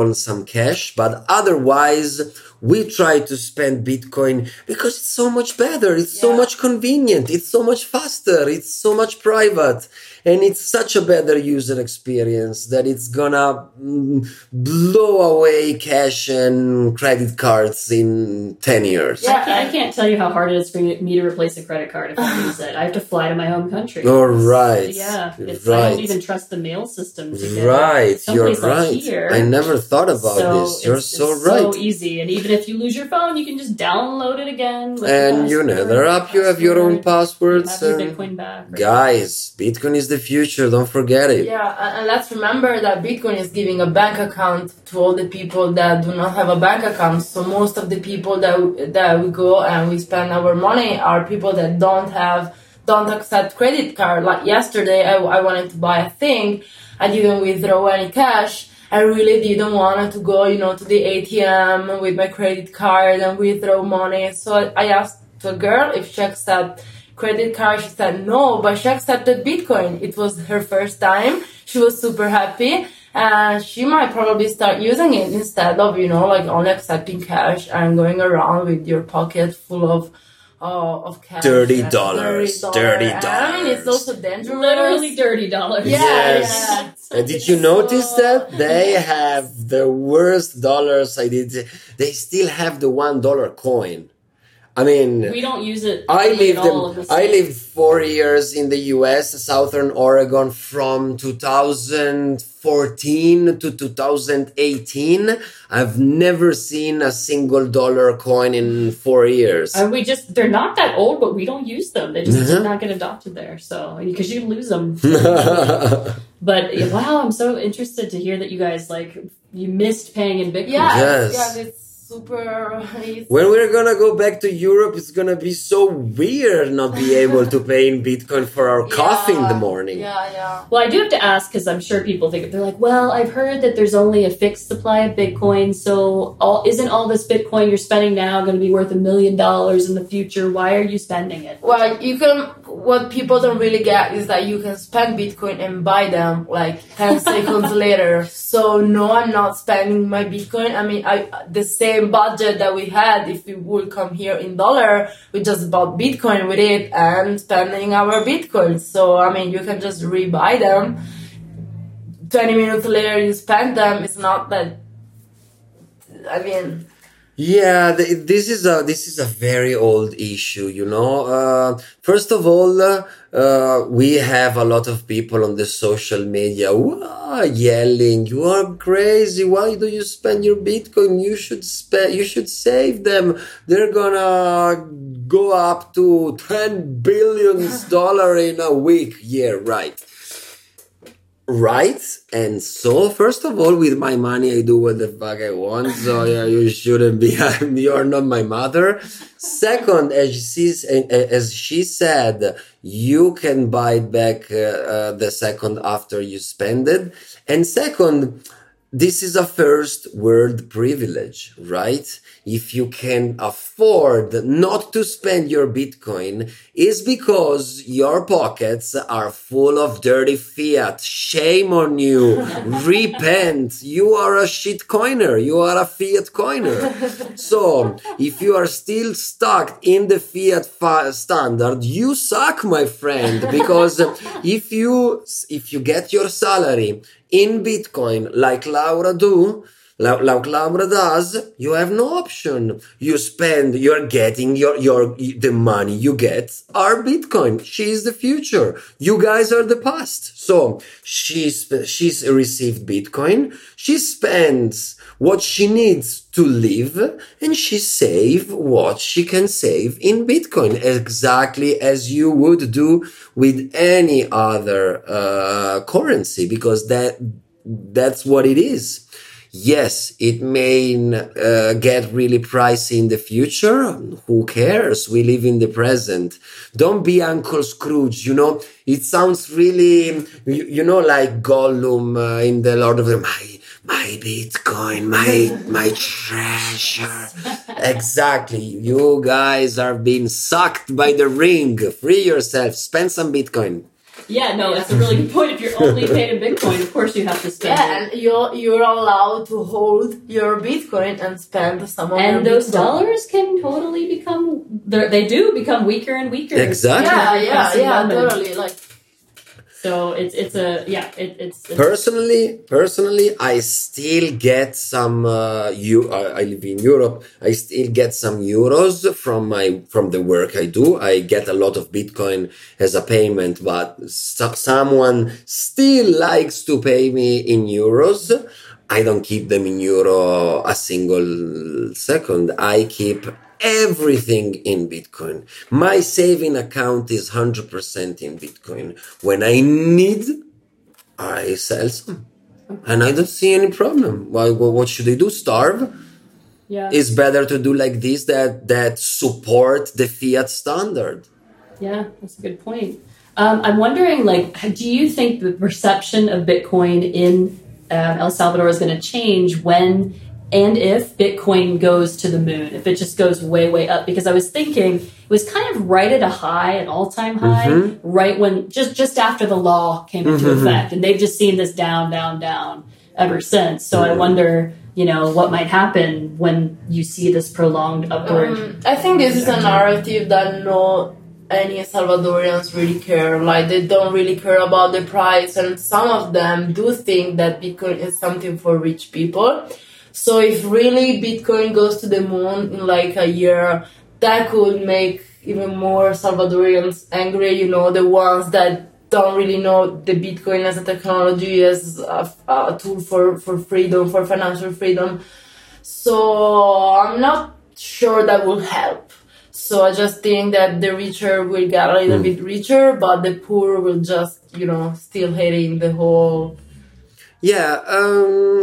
on some cash. But otherwise, we try to spend Bitcoin because it's so much better. It's so much convenient. It's so much faster. It's so much private. And it's such a better user experience that it's gonna blow away cash and credit cards in 10 years. Yeah, I can't tell you how hard it is for me to replace a credit card if I use it. I have to fly to my home country. All right. So, yeah. I don't even trust the mail system to get it. Someplace you're right. Here. I never thought about this. You're it's right. It's so easy. And even if you lose your phone, you can just download it again. And you know, they're up. You have your own passwords. You have your Bitcoin back. Right? Guys, Bitcoin is the future, don't forget it. Yeah, and let's remember that Bitcoin is giving a bank account to all the people that do not have a bank account. So most of the people that we go and we spend our money are people that don't accept credit card. Like yesterday, I wanted to buy a thing. I didn't withdraw any cash. I really didn't want to go, to the ATM with my credit card and withdraw money. So I asked a girl if she accepted credit card. She said no, but she accepted Bitcoin. It was her first time. She was super happy. And she might probably start using it instead of, only accepting cash and going around with your pocket full of cash. $30. $30. I mean, it's also dangerous. Literally $30. Yes. And did you notice that? They have the worst dollars. They still have the $1 coin. I mean, we don't use it. I lived 4 years in the U.S., Southern Oregon, from 2014 to 2018. I've never seen a single dollar coin in 4 years. And they're not that old, but we don't use them. They just did not get adopted there. So, because you lose them. But wow, I'm so interested to hear that you guys you missed paying in Bitcoin. Yes. Yeah, it's super easy. When we're gonna go back to Europe, it's gonna be so weird not be able to pay in Bitcoin for our coffee in the morning. Yeah. Well, I do have to ask, because I'm sure people think, they're like, well, I've heard that there's only a fixed supply of Bitcoin, so isn't all this Bitcoin you're spending now going to be worth $1 million in the future? Why are you spending it? Well, what people don't really get is that you can spend Bitcoin and buy them 10 seconds later. So no, I'm not spending my Bitcoin. I mean, the same budget that we had, if we would come here in dollar, we just bought Bitcoin with it and spending our Bitcoin. So I mean, you can just rebuy them. 20 minutes later you spend them. It's not that, I mean. Yeah, this is a very old issue, First of all, we have a lot of people on the social media yelling, "You are crazy! Why do you spend your Bitcoin? You should save them. They're gonna go up to $10 billion in a week." Yeah, right. Right, and so first of all, with my money I do what the fuck I want, so yeah, you shouldn't be, you're not my mother. Second, as she said, you can buy back the second after you spend it. And second, this is a first world privilege, right? If you can afford not to spend your Bitcoin, is because your pockets are full of dirty fiat. Shame on you. Repent. You are a shit coiner. You are a fiat coiner. So if you are still stuck in the fiat standard, you suck, my friend, because if you get your salary in Bitcoin like Laura does, you have no option. The money you get are Bitcoin. She is the future. You guys are the past. So she's received Bitcoin. She spends what she needs to live, and she save what she can save in Bitcoin, exactly as you would do with any other currency, because that's what it is. Yes, it may get really pricey in the future. Who cares? We live in the present. Don't be Uncle Scrooge, you know. It sounds really, you know, like Gollum in The Lord of the Rings. My Bitcoin, my treasure. Exactly. You guys are being sucked by the ring. Free yourself. Spend some Bitcoin. Yeah, no, that's a really good point. If you're only paid in Bitcoin, of course you have to spend. Yeah, and you're allowed to hold your Bitcoin and spend some of it. And those Bitcoin dollars can totally become, they do become weaker and weaker. Exactly. Yeah, totally. Like, so it's personally, I still get some. I live in Europe. I still get some euros from the work I do. I get a lot of Bitcoin as a payment, but someone still likes to pay me in euros. I don't keep them in euro a single second. I keep everything in Bitcoin. My saving account is 100% in Bitcoin. When I need, I sell some. And I don't see any problem. Why? What should I do? Starve? Yeah. It's better to do like this that support the fiat standard. Yeah, that's a good point. I'm wondering, do you think the perception of Bitcoin in El Salvador is going to change when and if Bitcoin goes to the moon, if it just goes way, way up? Because I was thinking it was kind of right at a high, an all-time high, mm-hmm. right when just after the law came into mm-hmm. effect. And they've just seen this down, down, down ever since. So mm-hmm. I wonder, you know, what might happen when you see this prolonged upward. I think this is a narrative that not any Salvadorians really care. Like, they don't really care about the price. And some of them do think that Bitcoin is something for rich people. So if really Bitcoin goes to the moon in like a year, that could make even more Salvadorians angry, you know, the ones that don't really know the Bitcoin as a technology, as a tool for freedom, for financial freedom. So I'm not sure that will help. So I just think that the richer will get a little bit richer, but the poor will just, you know, still hating the whole... Yeah,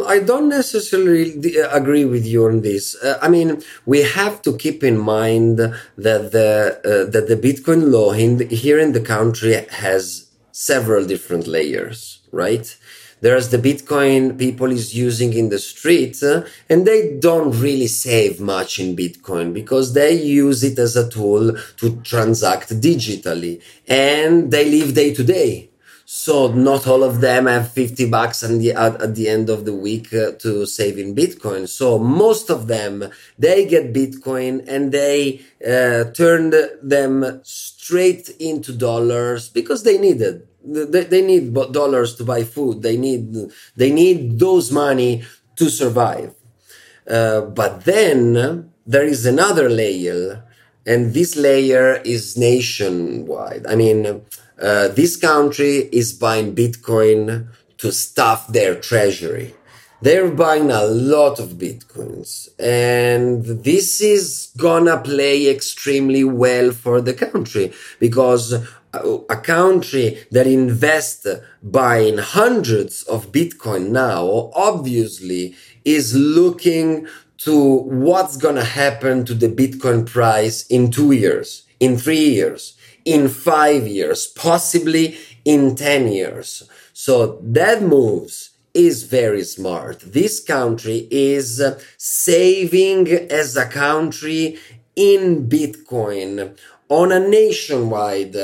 I don't necessarily agree with you on this. I mean, we have to keep in mind that the Bitcoin law here in the country has several different layers, right? There's the Bitcoin people is using in the street, and they don't really save much in Bitcoin because they use it as a tool to transact digitally, and they live day to day. So not all of them have $50 at the end of the week to save in Bitcoin. So most of them, they get Bitcoin and they turn them straight into dollars because they need it. They need dollars to buy food. They need those money to survive. But then there is another layer, and this layer is nationwide. I mean... this country is buying Bitcoin to stuff their treasury. They're buying a lot of Bitcoins, and this is gonna play extremely well for the country because a country that invests buying hundreds of Bitcoin now obviously is looking to what's gonna happen to the Bitcoin price in 2 years, in 3 years. In 5 years, possibly in 10 years. So that moves is very smart. This country is saving as a country in Bitcoin on a nationwide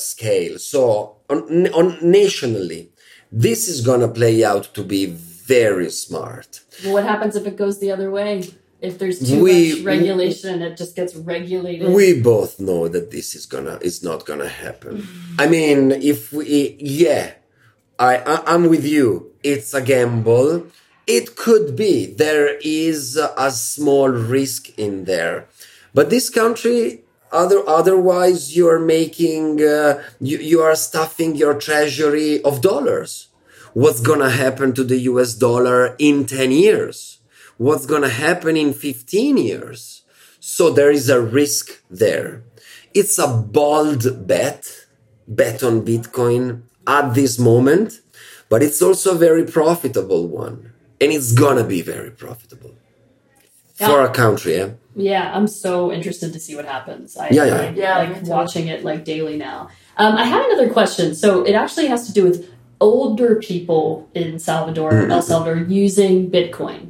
scale. So on nationally, this is going to play out to be very smart. Well, what happens if it goes the other way? If there's too much regulation, it just gets regulated. We both know that this is not gonna happen. Mm-hmm. I mean, I'm with you. It's a gamble. It could be. There is a small risk in there. But this country, otherwise you're making, you are stuffing your treasury of dollars. What's gonna happen to the US dollar in 10 years? What's going to happen in 15 years? So there is a risk there. It's a bold bet on Bitcoin at this moment, but it's also a very profitable one and it's gonna be very profitable for our country. Yeah. Yeah, I'm so interested to see what happens. I'm watching it like daily now. I had another question. So it actually has to do with older people in Salvador, El Salvador, using Bitcoin.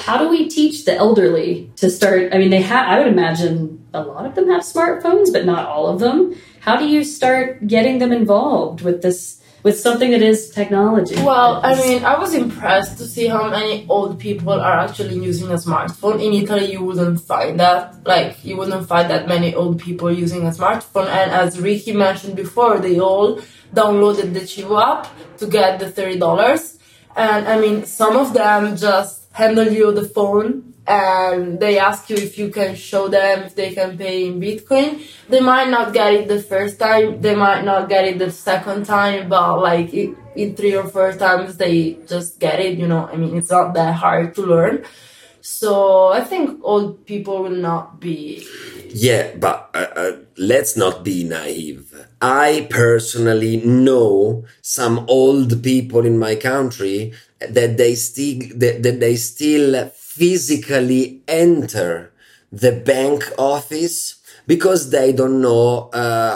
How do we teach the elderly to start? I mean, they have. I would imagine a lot of them have smartphones, but not all of them. How do you start getting them involved with this, with something that is technology? Well, I mean, I was impressed to see how many old people are actually using a smartphone. In Italy, you wouldn't find that. Like, you wouldn't find that many old people using a smartphone. And as Ricky mentioned before, they all downloaded the Chivo app to get the $30. And, I mean, some of them just handle you the phone and they ask you if you can show them if they can pay in Bitcoin. They might not get it the first time, they might not get it the second time, but like in 3 or 4 times they just get it, you know. I mean, it's not that hard to learn. So I think old people will not be... Yeah, but let's not be naive. I personally know some old people in my country that they still physically enter the bank office because they don't know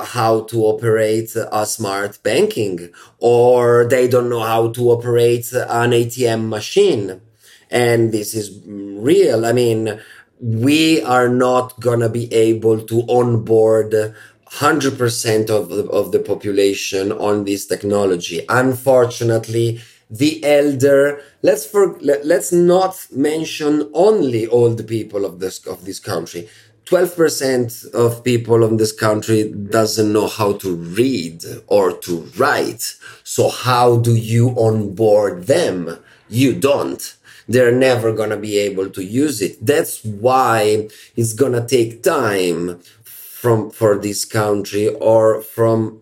how to operate a smart banking, or they don't know how to operate an ATM machine. And this is real. I mean, we are not gonna be able to onboard 100% of the population on this technology. Unfortunately, the elder, let's not mention only old people of this country. 12% of people in this country doesn't know how to read or to write. So how do you onboard them? You don't. They're never going to be able to use it. That's why it's going to take time for this country or for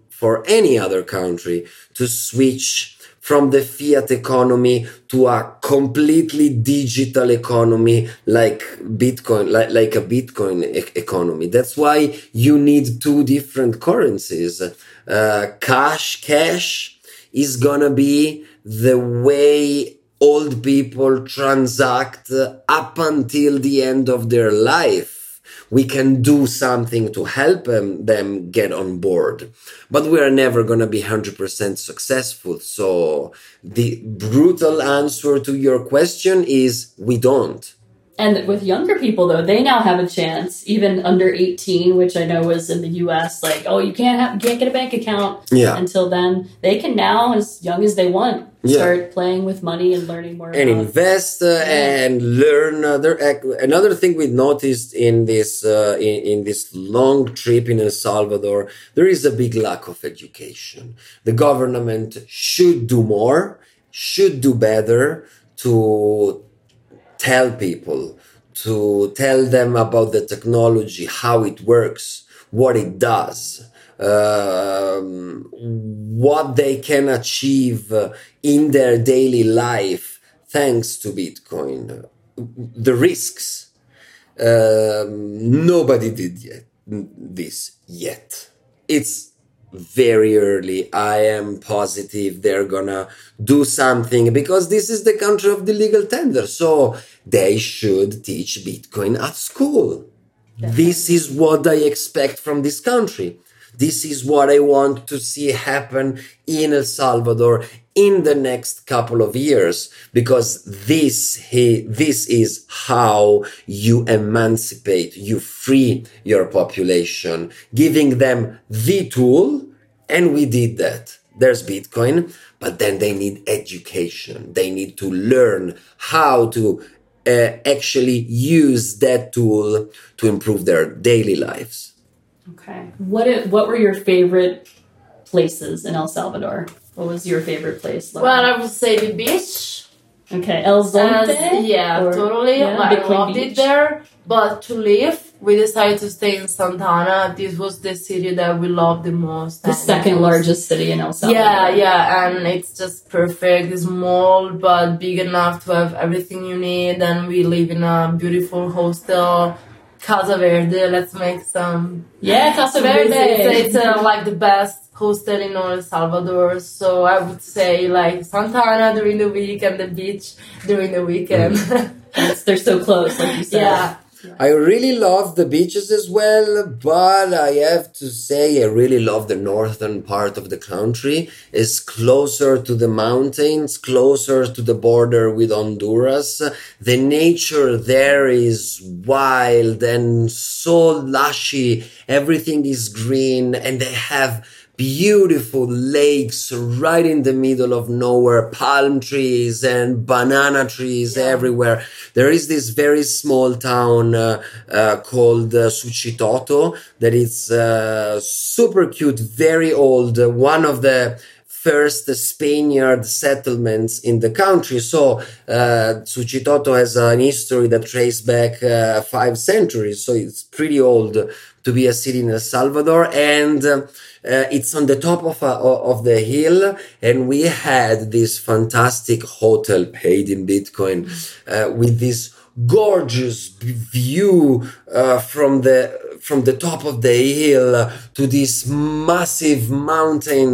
any other country to switch from the fiat economy to a completely digital economy like Bitcoin, like a Bitcoin economy. That's why you need 2 different currencies. Cash is going to be the way old people transact up until the end of their life. We can do something to help them get on board, but we are never going to be 100% successful. So the brutal answer to your question is we don't. And with younger people, though, they now have a chance, even under 18, which I know was in the U.S., like, oh, you can't get a bank account until then. They can now, as young as they want, start playing with money and learning more. And invest and learn. Another thing we noticed in this in this long trip in El Salvador, there is a big lack of education. The government should do more, should do better to tell people, to tell them about the technology, how it works, what it does, what they can achieve in their daily life thanks to Bitcoin, the risks. Nobody did this yet. It's very early. I am positive they're gonna do something because this is the country of the legal tender. So they should teach Bitcoin at school. Definitely. This is what I expect from this country. This is what I want to see happen in El Salvador in the next couple of years, because this is how you emancipate, you free your population, giving them the tool. And we did that. There's Bitcoin, but then they need education. They need to learn how to actually use that tool to improve their daily lives. Okay. What were your favorite places in El Salvador? What was your favorite place, Laura? Well, I would say the beach. Okay, El Zonte? Totally. Yeah, I loved it there. But to live, we decided to stay in Santa Ana. This was the city that we loved the most. The second largest city in El Salvador. Yeah, and it's just perfect. It's small, but big enough to have everything you need. And we live in a beautiful hostel. Casa Verde, let's make some... Yeah, Casa Verde! It's like the best hostel in El Salvador, so I would say like Santa Ana during the week and the beach during the weekend. Yes, they're so close, like you said. Yeah. I really love the beaches as well, but I have to say I really love the northern part of the country. It's closer to the mountains, closer to the border with Honduras. The nature there is wild and so lushy. Everything is green and they have beautiful lakes right in the middle of nowhere, palm trees and banana trees everywhere. There is this very small town called Suchitoto that is super cute, very old, one of the first Spaniard settlements in the country. So Suchitoto has an history that traces back 5 centuries, so it's pretty old to be a city in El Salvador. And it's on the top of the hill, and we had this fantastic hotel paid in Bitcoin with this gorgeous view from the top of the hill to this massive mountain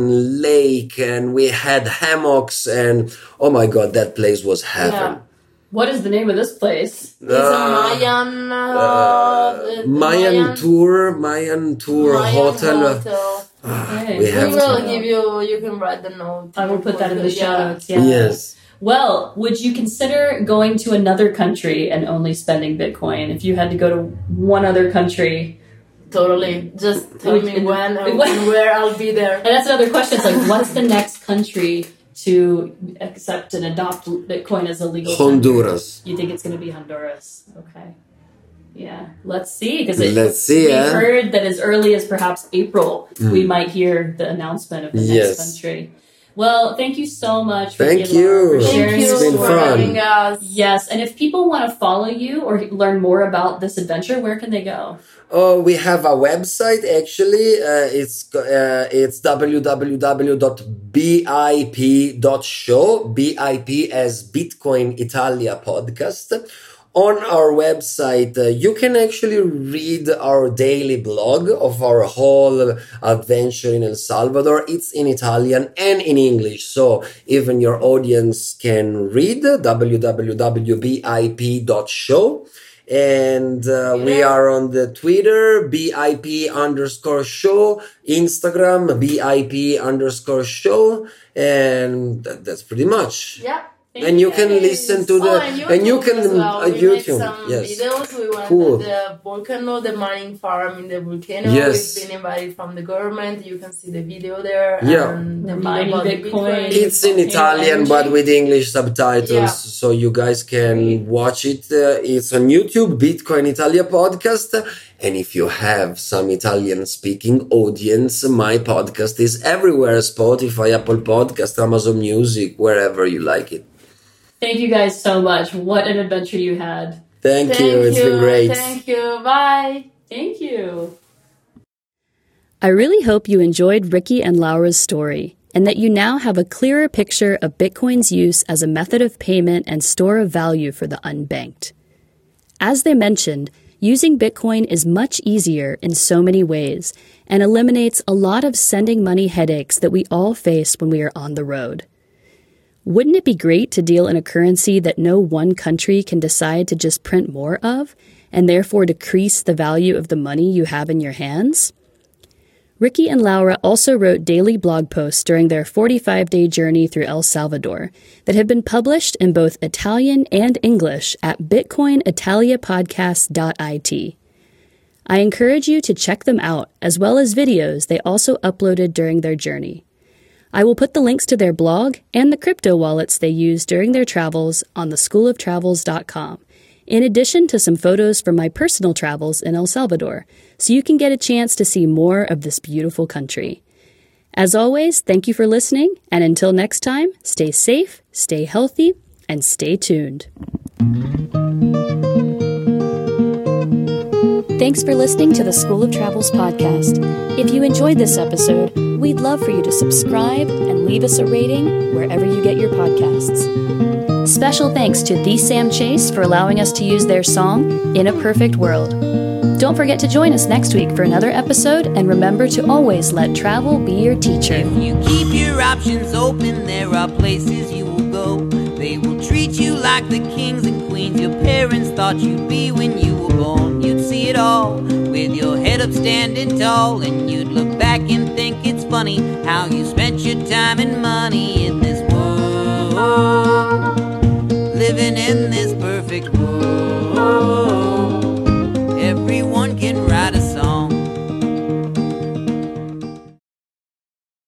lake, and we had hammocks, and oh my god, that place was heaven. Yeah. What is the name of this place? It's a Mayan... Mayan Tour Hotel. Okay. We will give you... You can write the note. I will put that in the show notes. Yeah. Yes. Well, would you consider going to another country and only spending Bitcoin? If you had to go to one other country... Totally. Just tell me when and where I'll be there. And that's another question. It's like, what's the next country... to accept and adopt Bitcoin as a legal Honduras. Country. You think it's going to be Honduras? Okay. Yeah. Let's see. Because we heard that as early as perhaps April, we might hear the announcement of the next country. Well, thank you so much for sharing your story. Yes, and if people want to follow you or learn more about this adventure, where can they go? Oh, we have a website actually. It's www.bip.show, BIP as Bitcoin Italia podcast. On our website, you can actually read our daily blog of our whole adventure in El Salvador. It's in Italian and in English, so even your audience can read www.bip.show. And we are on the Twitter, BIP_show, Instagram, BIP_show, and that's pretty much. Yeah. And you can listen to the and you can YouTube. Some videos. We went to the volcano, the mining farm in the volcano. Yes. We've been invited from the government. You can see the video there. Yeah. And the mining Bitcoin. It's in Italian but with English subtitles, so you guys can watch it. It's on YouTube, Bitcoin Italia podcast. And if you have some Italian-speaking audience, my podcast is everywhere: Spotify, Apple Podcast, Amazon Music, wherever you like it. Thank you guys so much. What an adventure you had. Thank you. It's been great. Thank you. Bye. Thank you. I really hope you enjoyed Ricky and Laura's story, and that you now have a clearer picture of Bitcoin's use as a method of payment and store of value for the unbanked. As they mentioned, using Bitcoin is much easier in so many ways and eliminates a lot of sending money headaches that we all face when we are on the road. Wouldn't it be great to deal in a currency that no one country can decide to just print more of and therefore decrease the value of the money you have in your hands? Ricky and Laura also wrote daily blog posts during their 45-day journey through El Salvador that have been published in both Italian and English at bitcoinitaliapodcast.it. I encourage you to check them out, as well as videos they also uploaded during their journey. I will put the links to their blog and the crypto wallets they used during their travels on theschooloftravels.com. in addition to some photos from my personal travels in El Salvador, so you can get a chance to see more of this beautiful country. As always, thank you for listening, and until next time, stay safe, stay healthy, and stay tuned. Thanks for listening to the School of Travels podcast. If you enjoyed this episode, we'd love for you to subscribe and leave us a rating wherever you get your podcasts. Special thanks to The Sam Chase for allowing us to use their song, In a Perfect World. Don't forget to join us next week for another episode, and remember to always let travel be your teacher. If you keep your options open, there are places you will go. They will treat you like the kings and queens your parents thought you'd be when you were born. You'd see it all with your head up standing tall, and you'd look back and think it's funny how you spent your time and money in this world, living in this perfect world.